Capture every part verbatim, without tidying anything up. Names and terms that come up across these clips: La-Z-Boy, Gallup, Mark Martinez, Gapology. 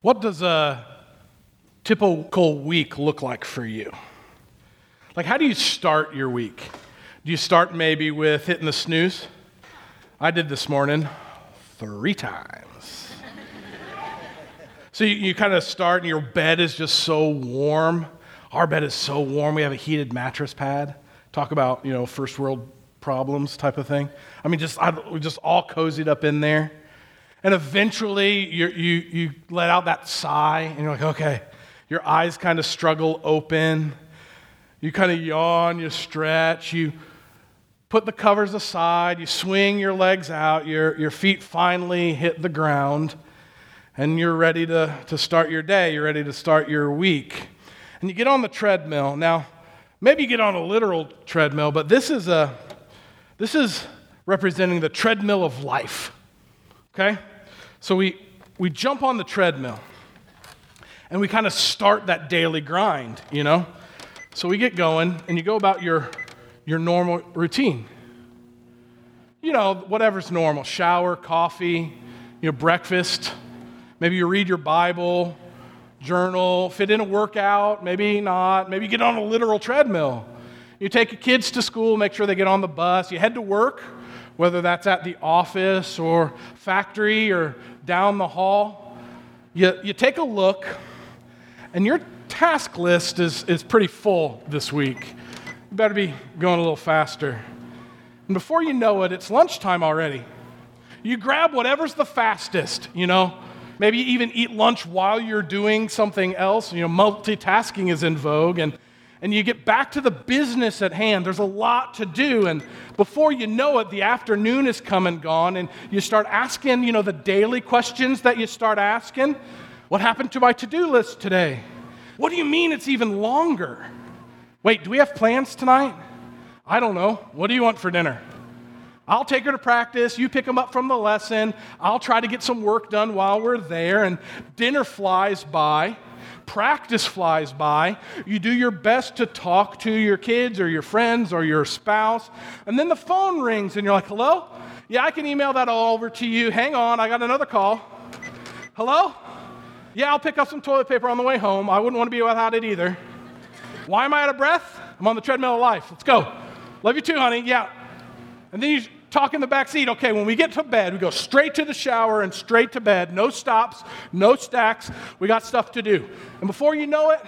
What does a typical week look like for you? Like, how do you start your week? Do you start maybe with hitting the snooze? I did this morning three times. So you, you kind of start, and your bed is just so warm. Our bed is so warm. We have a heated mattress pad. Talk about, you know, first world problems type of thing. I mean, just I, we're just all cozied up in there. And eventually, you you you let out that sigh, and you're like, okay. Your eyes kind of struggle open. You kind of yawn, you stretch, you put the covers aside, you swing your legs out, your, your feet finally hit the ground, and you're ready to, to start your day, you're ready to start your week. And you get on the treadmill. Now, maybe you get on a literal treadmill, but this is a this is representing the treadmill of life. Okay? So we we jump on the treadmill, and we kind of start that daily grind, you know? So we get going, and you go about your your normal routine. You know, whatever's normal, shower, coffee, you know, breakfast. Maybe you read your Bible, journal, fit in a workout, maybe not. Maybe you get on a literal treadmill. You take your kids to school, make sure they get on the bus. You head to work, whether that's at the office or factory or down the hall. You, you take a look, and you're task list is, is pretty full this week. You better be going a little faster. And before you know it, it's lunchtime already. You grab whatever's the fastest, you know. Maybe you even eat lunch while you're doing something else. You know, multitasking is in vogue. And, and you get back to the business at hand. There's a lot to do. And before you know it, the afternoon has come and gone. And you start asking, you know, the daily questions that you start asking. What happened to my to-do list today? What do you mean it's even longer? Wait, do we have plans tonight? I don't know. What do you want for dinner? I'll take her to practice. You pick them up from the lesson. I'll try to get some work done while we're there. And dinner flies by. Practice flies by. You do your best to talk to your kids or your friends or your spouse. And then the phone rings and you're like, hello? Yeah, I can email that all over to you. Hang on, I got another call. Hello? Yeah, I'll pick up some toilet paper on the way home. I wouldn't want to be without it either. Why am I out of breath? I'm on the treadmill of life. Let's go. Love you too, honey. Yeah. And then you talk in the back seat. Okay, when we get to bed, we go straight to the shower and straight to bed. No stops, no stacks. We got stuff to do. And before you know it,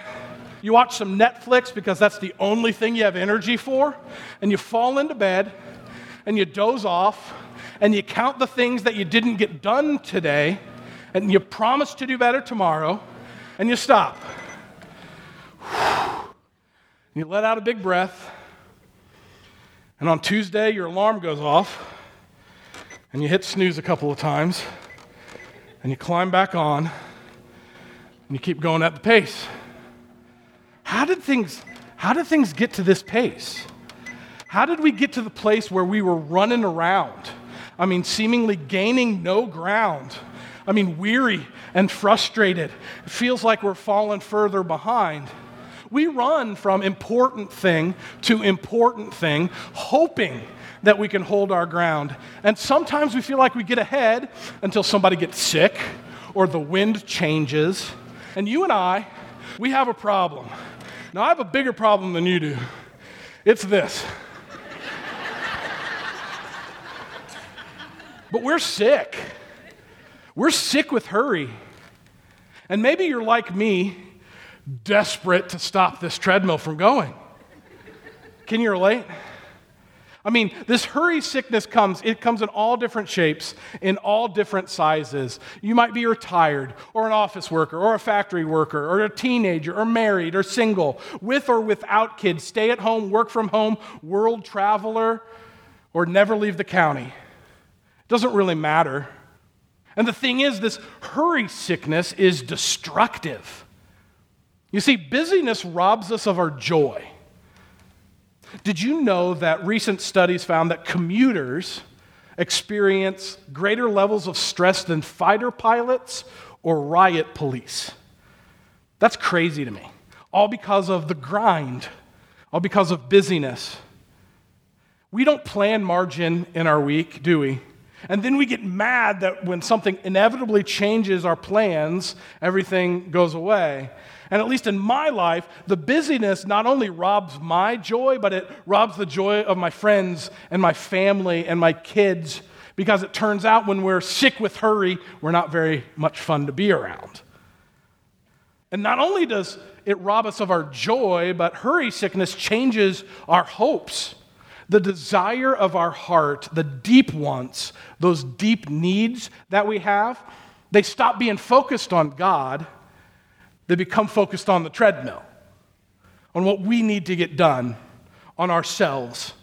you watch some Netflix because that's the only thing you have energy for. And you fall into bed and you doze off and you count the things that you didn't get done today. And you promise to do better tomorrow, and you stop. You let out a big breath, and on Tuesday, your alarm goes off, and you hit snooze a couple of times, and you climb back on, and you keep going at the pace. How did things, how did things get to this pace? How did we get to the place where we were running around? I mean, seemingly gaining no ground. I mean, weary and frustrated. It feels like we're falling further behind. We run from important thing to important thing, hoping that we can hold our ground. And sometimes we feel like we get ahead until somebody gets sick or the wind changes. And you and I, we have a problem. Now, I have a bigger problem than you do. It's this. But we're sick. We're sick with hurry. And maybe you're like me, desperate to stop this treadmill from going. Can you relate? I mean, this hurry sickness comes, it comes in all different shapes, in all different sizes. You might be retired, or an office worker, or a factory worker, or a teenager, or married, or single, with or without kids, stay at home, work from home, world traveler, or never leave the county. It doesn't really matter. And the thing is, this hurry sickness is destructive. You see, busyness robs us of our joy. Did you know that recent studies found that commuters experience greater levels of stress than fighter pilots or riot police? That's crazy to me. All because of the grind. All because of busyness. We don't plan margin in our week, do we? And then we get mad that when something inevitably changes our plans, everything goes away. And at least in my life, the busyness not only robs my joy, but it robs the joy of my friends and my family and my kids, because it turns out when we're sick with hurry, we're not very much fun to be around. And not only does it rob us of our joy, but hurry sickness changes our hopes. The desire of our heart, the deep wants, those deep needs that we have, they stop being focused on God. They become focused on the treadmill, on what we need to get done, on ourselves.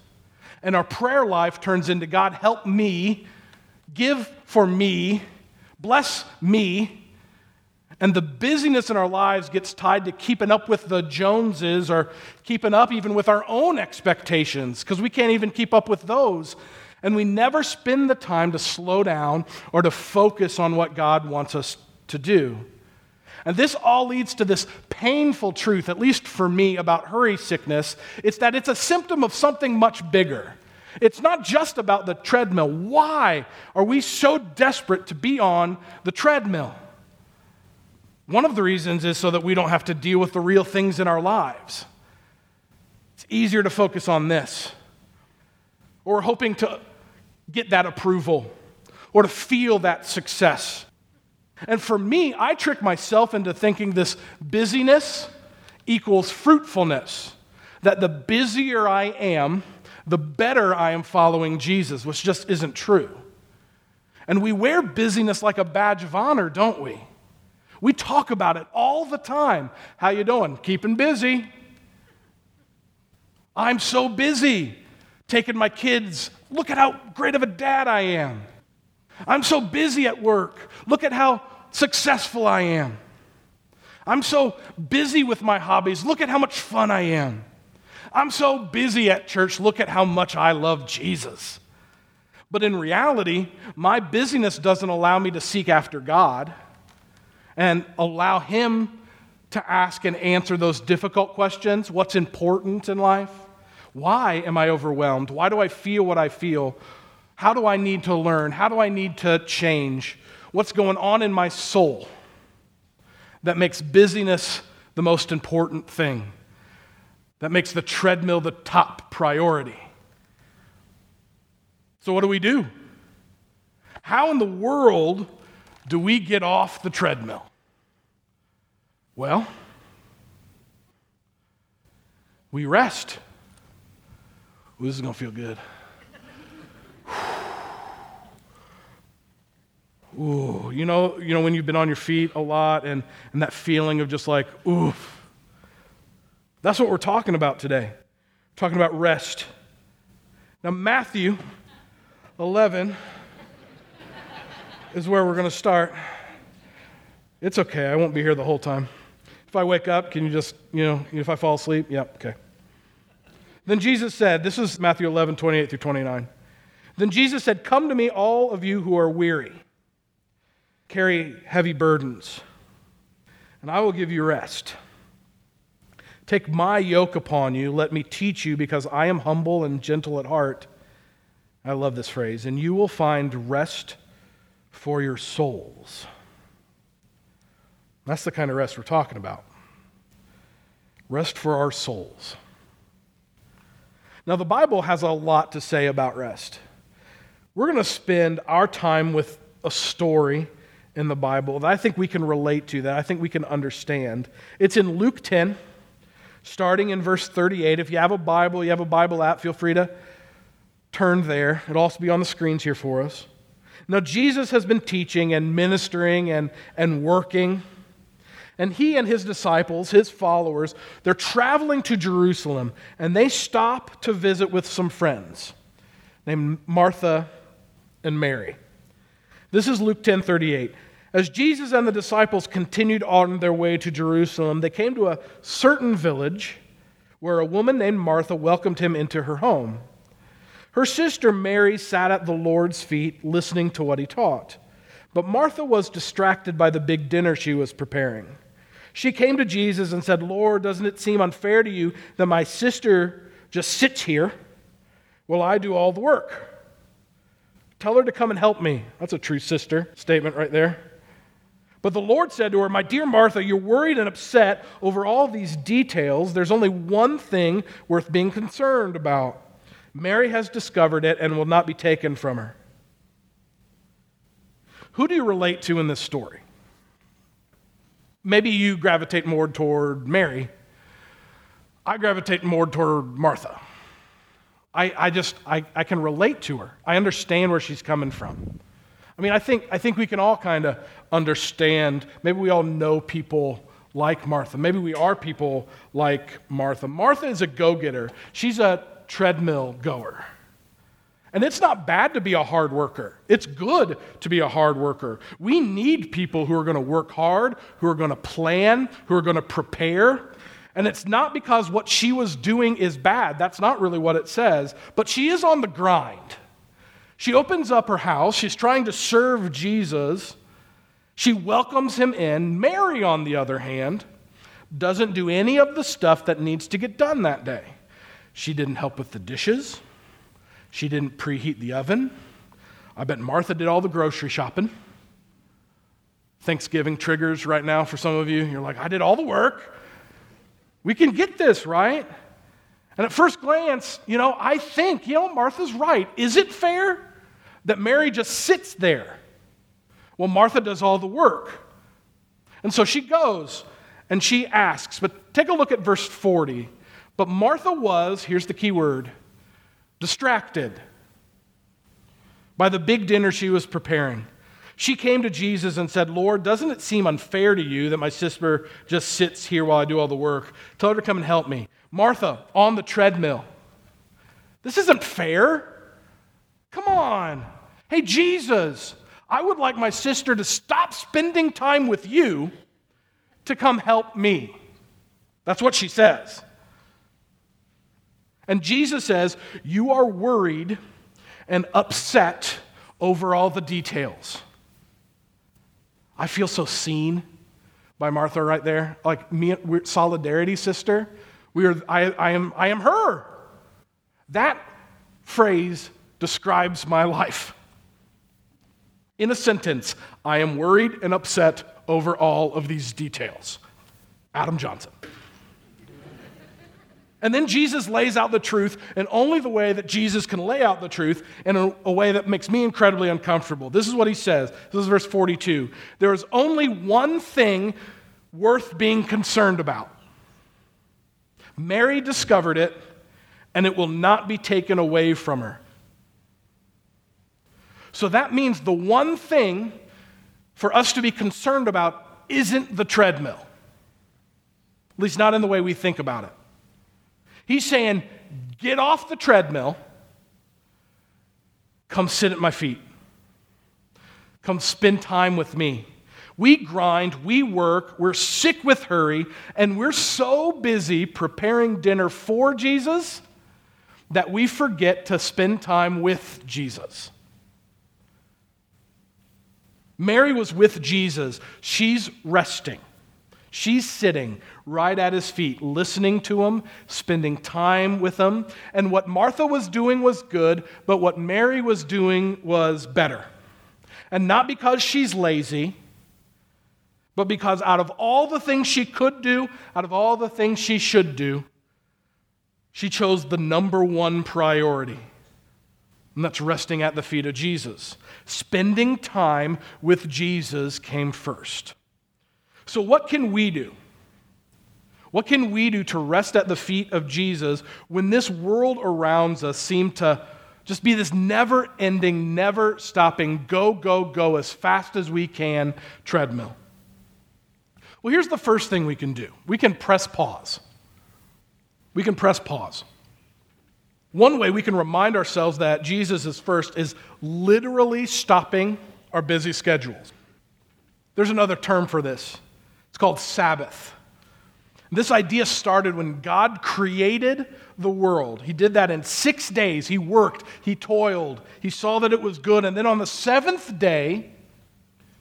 And our prayer life turns into, God, help me, give for me, bless me. And the busyness in our lives gets tied to keeping up with the Joneses, or keeping up even with our own expectations, because we can't even keep up with those. And we never spend the time to slow down or to focus on what God wants us to do. And this all leads to this painful truth, at least for me, about hurry sickness. It's that it's a symptom of something much bigger. It's not just about the treadmill. Why are we so desperate to be on the treadmill? One of the reasons is so that we don't have to deal with the real things in our lives. It's easier to focus on this. Or we're hoping to get that approval or to feel that success. And for me, I trick myself into thinking this busyness equals fruitfulness, that the busier I am, the better I am following Jesus, which just isn't true. And we wear busyness like a badge of honor, don't we? We talk about it all the time. How you doing? Keeping busy. I'm so busy taking my kids. Look at how great of a dad I am. I'm so busy at work. Look at how successful I am. I'm so busy with my hobbies. Look at how much fun I am. I'm so busy at church. Look at how much I love Jesus. But in reality, my busyness doesn't allow me to seek after God and allow Him to ask and answer those difficult questions. What's important in life? Why am I overwhelmed? Why do I feel what I feel? How do I need to learn? How do I need to change? What's going on in my soul that makes busyness the most important thing? That makes the treadmill the top priority? So what do we do? How in the world do we get off the treadmill? Well, we rest. Ooh, this is going to feel good. Ooh, you know, you know when you've been on your feet a lot and, and that feeling of just like, oof. That's what we're talking about today. We're talking about rest. Now, Matthew eleven is where we're going to start. It's okay, I won't be here the whole time. If I wake up, can you just, you know, if I fall asleep? Yeah, okay. Then Jesus said, this is Matthew eleven, twenty-eight through twenty-nine. Then Jesus said, "Come to me, all of you who are weary, carry heavy burdens, and I will give you rest. Take my yoke upon you, let me teach you, because I am humble and gentle at heart." I love this phrase. "And you will find rest for your souls." That's the kind of rest we're talking about. Rest for our souls. Now, the Bible has a lot to say about rest. We're going to spend our time with a story in the Bible that I think we can relate to, that I think we can understand. It's in Luke ten, starting in verse thirty-eight. If you have a Bible, you have a Bible app, feel free to turn there. It'll also be on the screens here for us. Now, Jesus has been teaching and ministering and, and working, and he and his disciples, his followers, they're traveling to Jerusalem, and they stop to visit with some friends named Martha and Mary. This is Luke ten thirty-eight. As Jesus and the disciples continued on their way to Jerusalem, they came to a certain village where a woman named Martha welcomed him into her home. Her sister Mary sat at the Lord's feet listening to what he taught. But Martha was distracted by the big dinner she was preparing. She came to Jesus and said, "Lord, doesn't it seem unfair to you that my sister just sits here while I do all the work? Tell her to come and help me. That's a true sister statement right there. But the Lord said to her, my dear Martha, you're worried and upset over all these details. There's only one thing worth being concerned about. Mary has discovered it and will not be taken from her. Who do you relate to in this story? Maybe you gravitate more toward Mary. I gravitate more toward Martha. I, I just, I, I can relate to her. I understand where she's coming from. I mean, I think I think we can all kind of understand. Maybe we all know people like Martha. Maybe we are people like Martha. Martha is a go-getter. She's a treadmill goer. And it's not bad to be a hard worker. It's good to be a hard worker. We need people who are going to work hard, who are going to plan, who are going to prepare. And it's not because what she was doing is bad. That's not really what it says. But she is on the grind. She opens up her house. She's trying to serve Jesus. She welcomes him in. Mary, on the other hand, doesn't do any of the stuff that needs to get done that day. She didn't help with the dishes. She didn't preheat the oven. I bet Martha did all the grocery shopping. Thanksgiving triggers right now for some of you. You're like, I did all the work. We can get this, right? And at first glance, you know, I think, you know, Martha's right. Is it fair that Mary just sits there? Well, Martha does all the work. And so she goes and she asks. But take a look at verse forty. But Martha was, here's the key word, distracted by the big dinner she was preparing. She came to Jesus and said, Lord, doesn't it seem unfair to you that my sister just sits here while I do all the work? Tell her to come and help me. Martha, on the treadmill. This isn't fair. Come on. Hey, Jesus, I would like my sister to stop spending time with you to come help me. That's what she says. And Jesus says, you are worried and upset over all the details. I feel so seen by Martha right there. Like me, we're solidarity, sister. We are. I, I am. I am her. That phrase describes my life. In a sentence, I am worried and upset over all of these details. Adam Johnson. And then Jesus lays out the truth, and only the way that Jesus can lay out the truth in a, a way that makes me incredibly uncomfortable. This is what he says. This is verse forty-two. There is only one thing worth being concerned about. Mary discovered it, and it will not be taken away from her. So that means the one thing for us to be concerned about isn't the treadmill. At least not in the way we think about it. He's saying, get off the treadmill, come sit at my feet, come spend time with me. We grind, we work, we're sick with hurry, and we're so busy preparing dinner for Jesus that we forget to spend time with Jesus. Mary was with Jesus. She's resting. She's sitting right at his feet, listening to him, spending time with him. And what Martha was doing was good, but what Mary was doing was better. And not because she's lazy, but because out of all the things she could do, out of all the things she should do, she chose the number one priority. And that's resting at the feet of Jesus. Spending time with Jesus came first. So what can we do? What can we do to rest at the feet of Jesus when this world around us seems to just be this never-ending, never-stopping, go, go, go as fast as we can treadmill? Well, here's the first thing we can do. We can press pause. We can press pause. One way we can remind ourselves that Jesus is first is literally stopping our busy schedules. There's another term for this. It's called Sabbath. This idea started when God created the world. He did that in six days. He worked, he toiled, he saw that it was good, and then on the seventh day,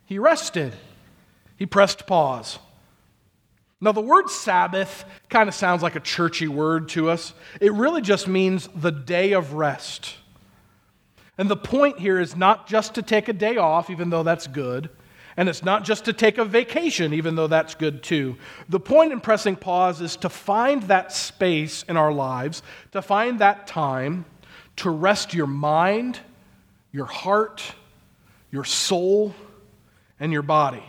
he rested. He pressed pause. Now, the word Sabbath kind of sounds like a churchy word to us. It really just means the day of rest. And the point here is not just to take a day off, even though that's good, and it's not just to take a vacation, even though that's good too. The point in pressing pause is to find that space in our lives, to find that time to rest your mind, your heart, your soul, and your body.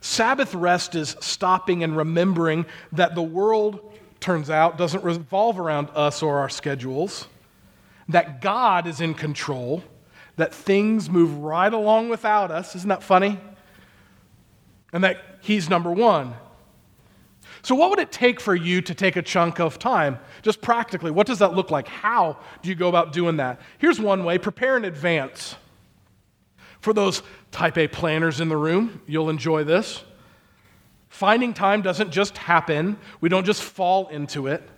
Sabbath rest is stopping and remembering that the world, turns out, doesn't revolve around us or our schedules, that God is in control, that things move right along without us. Isn't that funny? And that he's number one. So what would it take for you to take a chunk of time? Just practically, what does that look like? How do you go about doing that? Here's one way. Prepare in advance. For those type A planners in the room, you'll enjoy this. Finding time doesn't just happen. We don't just fall into it.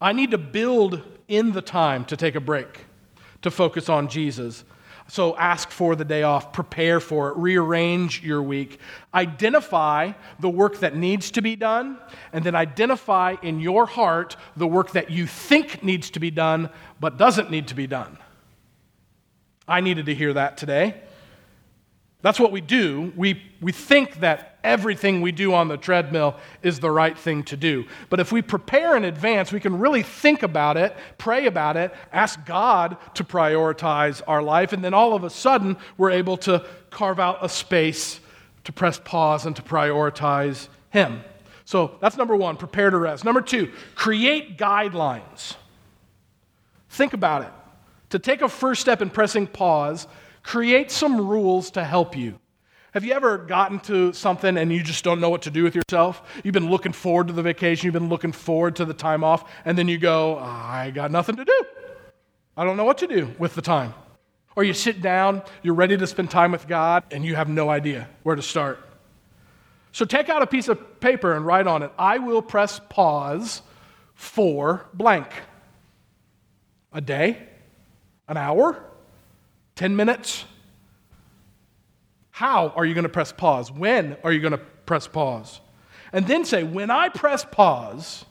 I need to build in the time to take a break, to focus on Jesus. So ask for the day off, prepare for it, rearrange your week. Identify the work that needs to be done, and then identify in your heart the work that you think needs to be done but doesn't need to be done. I needed to hear that today. That's what we do. We, we think that everything we do on the treadmill is the right thing to do. But if we prepare in advance, we can really think about it, pray about it, ask God to prioritize our life, and then all of a sudden, we're able to carve out a space to press pause and to prioritize Him. So that's number one, prepare to rest. Number two, create guidelines. Think about it. To take a first step in pressing pause, create some rules to help you. Have you ever gotten to something and you just don't know what to do with yourself? You've been looking forward to the vacation, you've been looking forward to the time off, and then you go, I got nothing to do. I don't know what to do with the time. Or you sit down, you're ready to spend time with God, and you have no idea where to start. So take out a piece of paper and write on it, I will press pause for blank. A day? An hour? Ten minutes? How are you going to press pause? When are you going to press pause? And then say, when I press pause,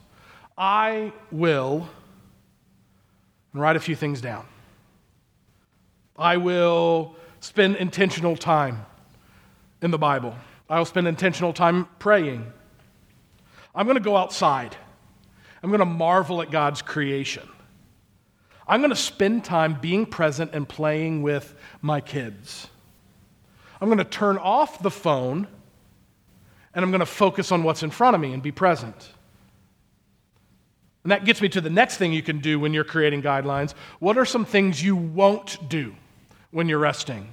I will, and write a few things down. I will spend intentional time in the Bible. I will spend intentional time praying. I'm going to go outside. I'm going to marvel at God's creation. I'm going to spend time being present and playing with my kids. I'm going to turn off the phone, and I'm going to focus on what's in front of me and be present. And that gets me to the next thing you can do when you're creating guidelines. What are some things you won't do when you're resting?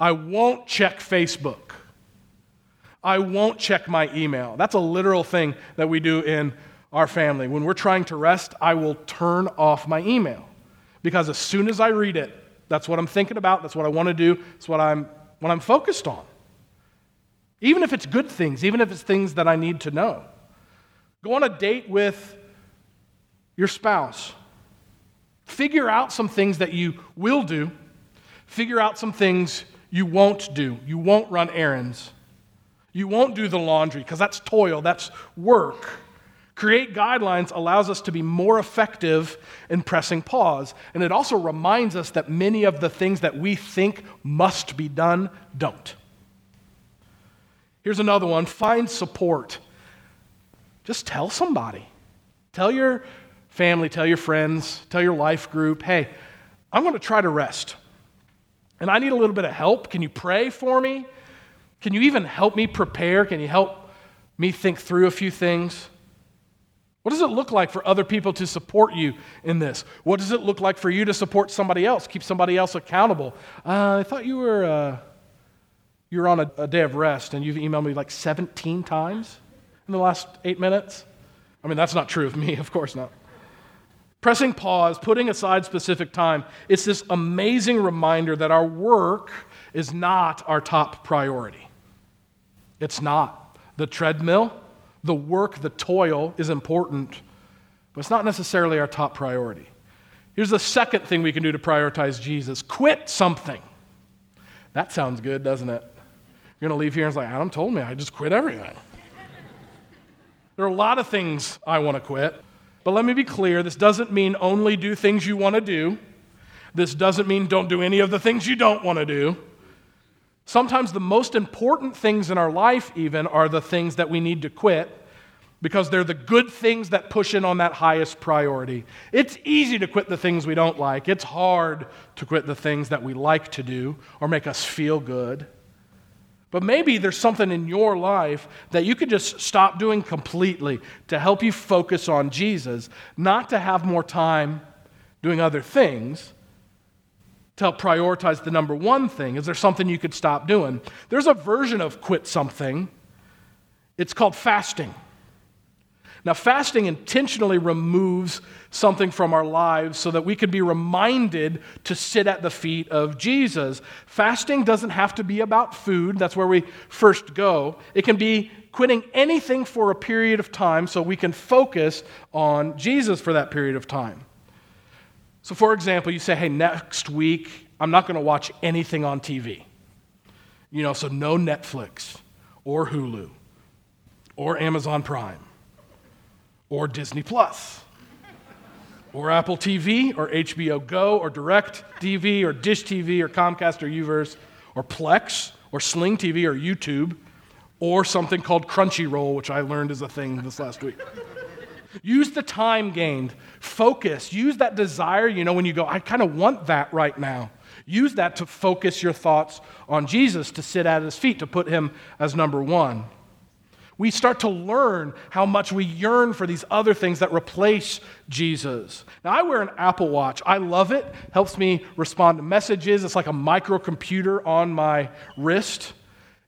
I won't check Facebook. I won't check my email. That's a literal thing that we do in our family. When we're trying to rest, I will turn off my email because as soon as I read it, that's what I'm thinking about, that's what I want to do, that's what I'm what I'm focused on. Even if it's good things, even if it's things that I need to know. Go on a date with your spouse. Figure out some things that you will do. Figure out some things you won't do. You won't run errands. You won't do the laundry because that's toil, that's work. Create guidelines allows us to be more effective in pressing pause, and it also reminds us that many of the things that we think must be done don't. Here's another one. Find support. Just tell somebody. Tell your family, tell your friends, tell your life group, hey, I'm going to try to rest, and I need a little bit of help. Can you pray for me? Can you even help me prepare? Can you help me think through a few things? What does it look like for other people to support you in this? What does it look like for you to support somebody else, keep somebody else accountable? Uh, I thought you were uh, you were on a, a day of rest, and you've emailed me like seventeen times in the last eight minutes. I mean, that's not true of me, of course not. Pressing pause, putting aside specific time, it's this amazing reminder that our work is not our top priority. It's not. The treadmill, the work, the toil is important, but it's not necessarily our top priority. Here's the second thing we can do to prioritize Jesus. Quit something. That sounds good, doesn't it? You're going to leave here and it's like, Adam told me I just quit everything. There are a lot of things I want to quit, but let me be clear, this doesn't mean only do things you want to do. This doesn't mean don't do any of the things you don't want to do. Sometimes the most important things in our life even are the things that we need to quit because they're the good things that push in on that highest priority. It's easy to quit the things we don't like. It's hard to quit the things that we like to do or make us feel good. But maybe there's something in your life that you could just stop doing completely to help you focus on Jesus, not to have more time doing other things, to help prioritize the number one thing. Is there something you could stop doing? There's a version of quit something. It's called fasting. Now, fasting intentionally removes something from our lives so that we could be reminded to sit at the feet of Jesus. Fasting doesn't have to be about food. That's where we first go. It can be quitting anything for a period of time so we can focus on Jesus for that period of time. So, for example, you say, hey, next week, I'm not going to watch anything on T V. You know, so no Netflix or Hulu or Amazon Prime or Disney Plus or Apple T V or H B O Go or DirecTV or Dish T V or Comcast or U verse or Plex or Sling T V or YouTube or something called Crunchyroll, which I learned is a thing this last week. Use the time gained. Focus. Use that desire, you know, when you go, I kind of want that right now. Use that to focus your thoughts on Jesus, to sit at his feet, to put him as number one. We start to learn how much we yearn for these other things that replace Jesus. Now, I wear an Apple Watch. I love it. Helps me respond to messages. It's like a microcomputer on my wrist.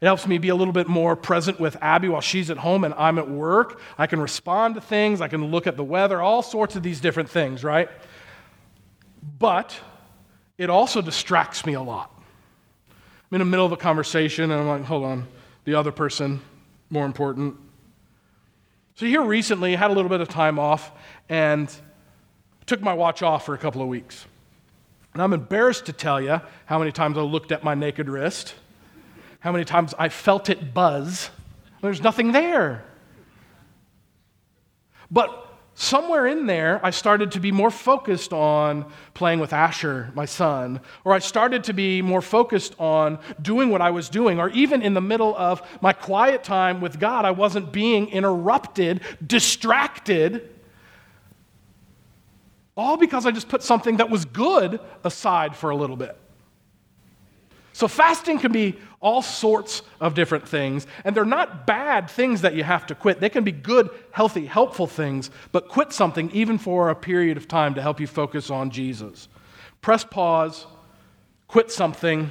It helps me be a little bit more present with Abby while she's at home and I'm at work. I can respond to things. I can look at the weather, all sorts of these different things, right? But it also distracts me a lot. I'm in the middle of a conversation, and I'm like, hold on, the other person, more important. So here recently, I had a little bit of time off and took my watch off for a couple of weeks. And I'm embarrassed to tell you how many times I looked at my naked wrist, how many times I felt it buzz. There's nothing there. But somewhere in there, I started to be more focused on playing with Asher, my son, or I started to be more focused on doing what I was doing, or even in the middle of my quiet time with God, I wasn't being interrupted, distracted, all because I just put something that was good aside for a little bit. So fasting can be all sorts of different things, and they're not bad things that you have to quit. They can be good, healthy, helpful things, but quit something even for a period of time to help you focus on Jesus. Press pause, quit something.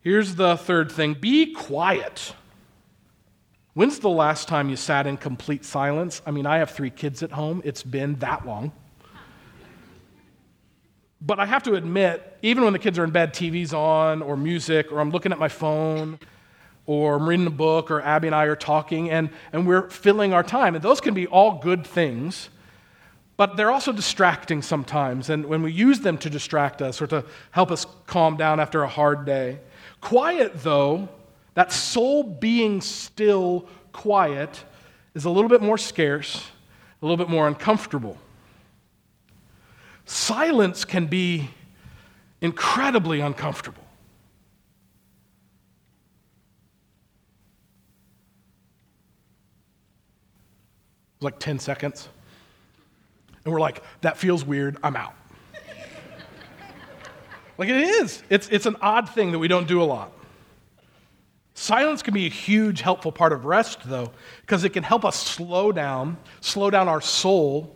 Here's the third thing. Be quiet. When's the last time you sat in complete silence? I mean, I have three kids at home. It's been that long. But I have to admit, even when the kids are in bed, T V's on, or music, or I'm looking at my phone, or I'm reading a book, or Abby and I are talking, and, and we're filling our time. And those can be all good things, but they're also distracting sometimes. And when we use them to distract us or to help us calm down after a hard day. Quiet, though, that soul being still quiet is a little bit more scarce, a little bit more uncomfortable. Silence can be incredibly uncomfortable. It was like ten seconds. And we're like, that feels weird, I'm out. Like it is. It's, it's an odd thing that we don't do a lot. Silence can be a huge, helpful part of rest, though, because it can help us slow down, slow down our soul.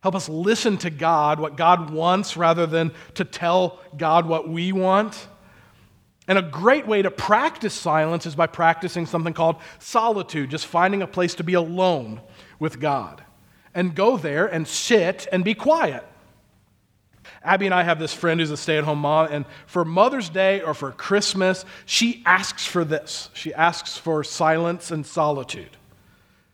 Help us listen to God, what God wants, rather than to tell God what we want. And a great way to practice silence is by practicing something called solitude, just finding a place to be alone with God. And go there and sit and be quiet. Abby and I have this friend who's a stay-at-home mom, and for Mother's Day or for Christmas, she asks for this. She asks for silence and solitude.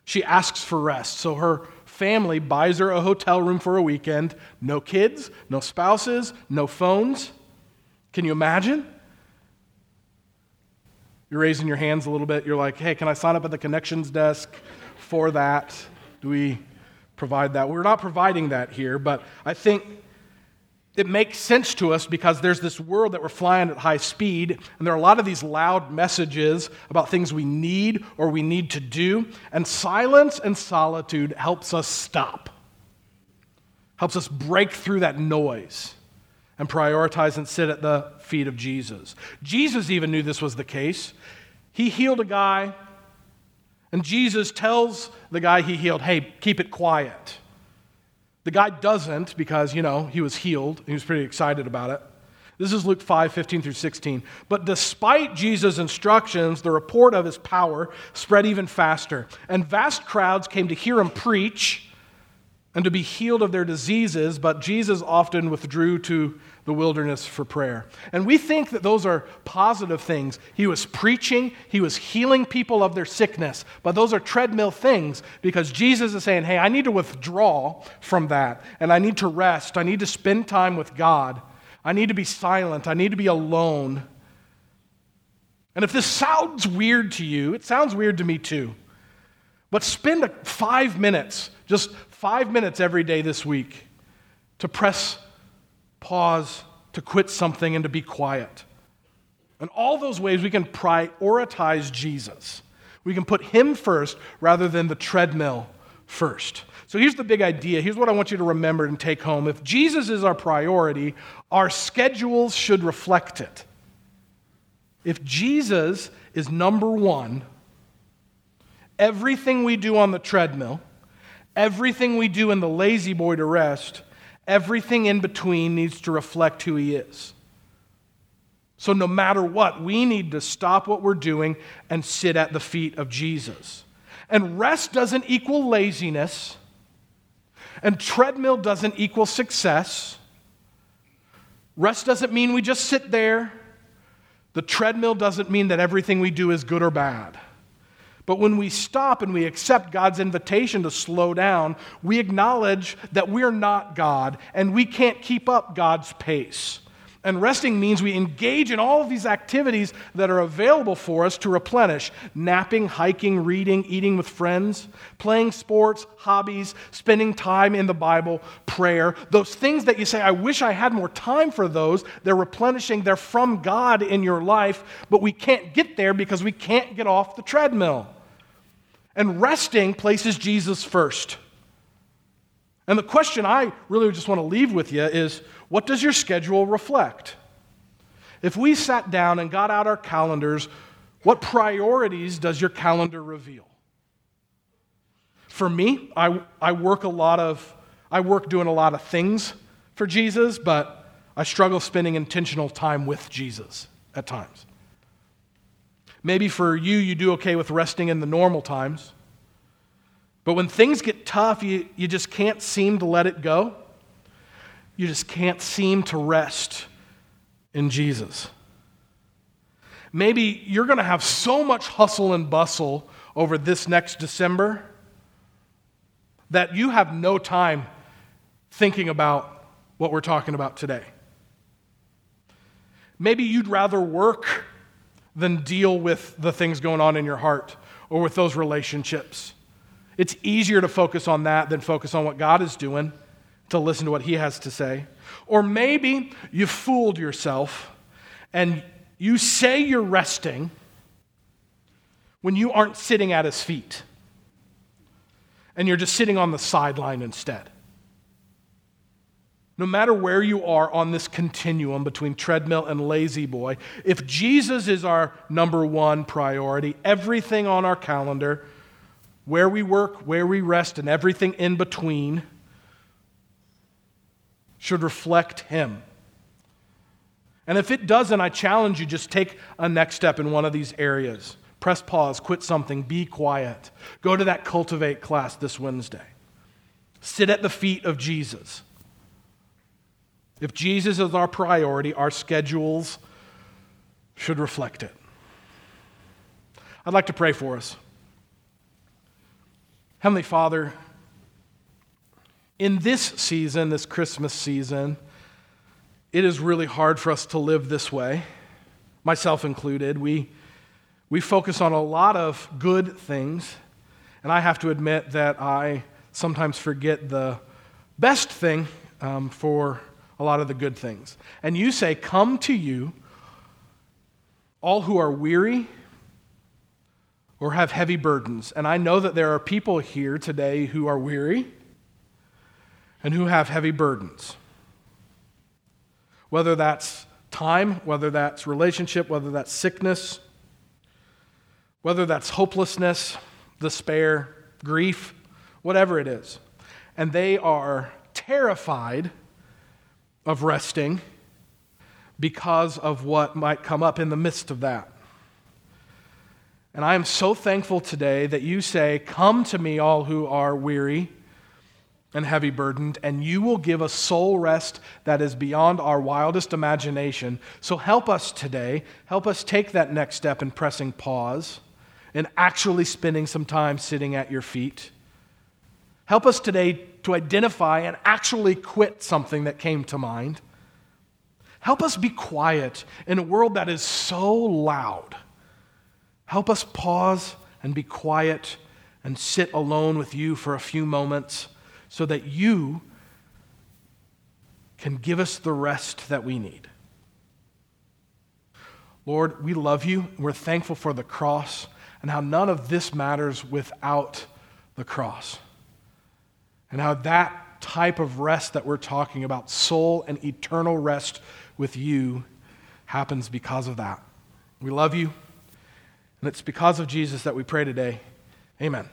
She asks for rest. So her family buys her a hotel room for a weekend. No kids, no spouses, no phones. Can you imagine? You're raising your hands a little bit. You're like, hey, can I sign up at the connections desk for that? Do we provide that? We're not providing that here, but I think it makes sense to us because there's this world that we're flying at high speed, and there are a lot of these loud messages about things we need or we need to do, and silence and solitude helps us stop, helps us break through that noise and prioritize and sit at the feet of Jesus. Jesus even knew this was the case. He healed a guy, and Jesus tells the guy he healed, hey, keep it quiet. The guy doesn't because, you know, he was healed. He was pretty excited about it. This is Luke five, fifteen through sixteen. But despite Jesus' instructions, the report of his power spread even faster. And vast crowds came to hear him preach and to be healed of their diseases, but Jesus often withdrew to the wilderness for prayer. And we think that those are positive things. He was preaching, he was healing people of their sickness, but those are treadmill things because Jesus is saying, hey, I need to withdraw from that, and I need to rest, I need to spend time with God, I need to be silent, I need to be alone. And if this sounds weird to you, it sounds weird to me too, but spend five minutes, just five minutes every day this week to press pause, to quit something, and to be quiet. And all those ways we can prioritize Jesus. We can put him first rather than the treadmill first. So here's the big idea. Here's what I want you to remember and take home. If Jesus is our priority, our schedules should reflect it. If Jesus is number one, everything we do on the treadmill, everything we do in the La-Z-Boy to rest, everything in between needs to reflect who he is. So no matter what, we need to stop what we're doing and sit at the feet of Jesus. And rest doesn't equal laziness, and treadmill doesn't equal success. Rest doesn't mean we just sit there. The treadmill doesn't mean that everything we do is good or bad. But when we stop and we accept God's invitation to slow down, we acknowledge that we're not God and we can't keep up God's pace. And resting means we engage in all of these activities that are available for us to replenish. Napping, hiking, reading, eating with friends, playing sports, hobbies, spending time in the Bible, prayer. Those things that you say, I wish I had more time for those, they're replenishing, they're from God in your life, but we can't get there because we can't get off the treadmill. And resting places Jesus first. And the question I really just want to leave with you is, what does your schedule reflect? If we sat down and got out our calendars, what priorities does your calendar reveal? For me, I, I work a lot of, I work doing a lot of things for Jesus, but I struggle spending intentional time with Jesus at times. Maybe for you, you do okay with resting in the normal times. But when things get tough, you, you just can't seem to let it go. You just can't seem to rest in Jesus. Maybe you're going to have so much hustle and bustle over this next December that you have no time thinking about what we're talking about today. Maybe you'd rather work than deal with the things going on in your heart or with those relationships. It's easier to focus on that than focus on what God is doing, to listen to what he has to say. Or maybe you fooled yourself and you say you're resting when you aren't sitting at his feet and you're just sitting on the sideline instead. No matter where you are on this continuum between treadmill and La-Z-Boy, if Jesus is our number one priority, everything on our calendar, where we work, where we rest, and everything in between should reflect him. And if it doesn't, I challenge you, just take a next step in one of these areas. Press pause, quit something, be quiet. Go to that Cultivate class this Wednesday. Sit at the feet of Jesus. If Jesus is our priority, our schedules should reflect it. I'd like to pray for us. Heavenly Father, in this season, this Christmas season, it is really hard for us to live this way, myself included. We we focus on a lot of good things, and I have to admit that I sometimes forget the best thing um, for a lot of the good things. And you say, come to you, all who are weary or have heavy burdens. And I know that there are people here today who are weary and who have heavy burdens. Whether that's time, whether that's relationship, whether that's sickness, whether that's hopelessness, despair, grief, whatever it is. And they are terrified of resting because of what might come up in the midst of that. And I am so thankful today that you say, come to me all who are weary and heavy burdened, and you will give us soul rest that is beyond our wildest imagination. So help us today. Help us take that next step in pressing pause and actually spending some time sitting at your feet. Help us today to identify and actually quit something that came to mind. Help us be quiet in a world that is so loud. Help us pause and be quiet and sit alone with you for a few moments so that you can give us the rest that we need. Lord, we love you. We're thankful for the cross and how none of this matters without the cross. And how that type of rest that we're talking about, soul and eternal rest with you, happens because of that. We love you, and it's because of Jesus that we pray today. Amen.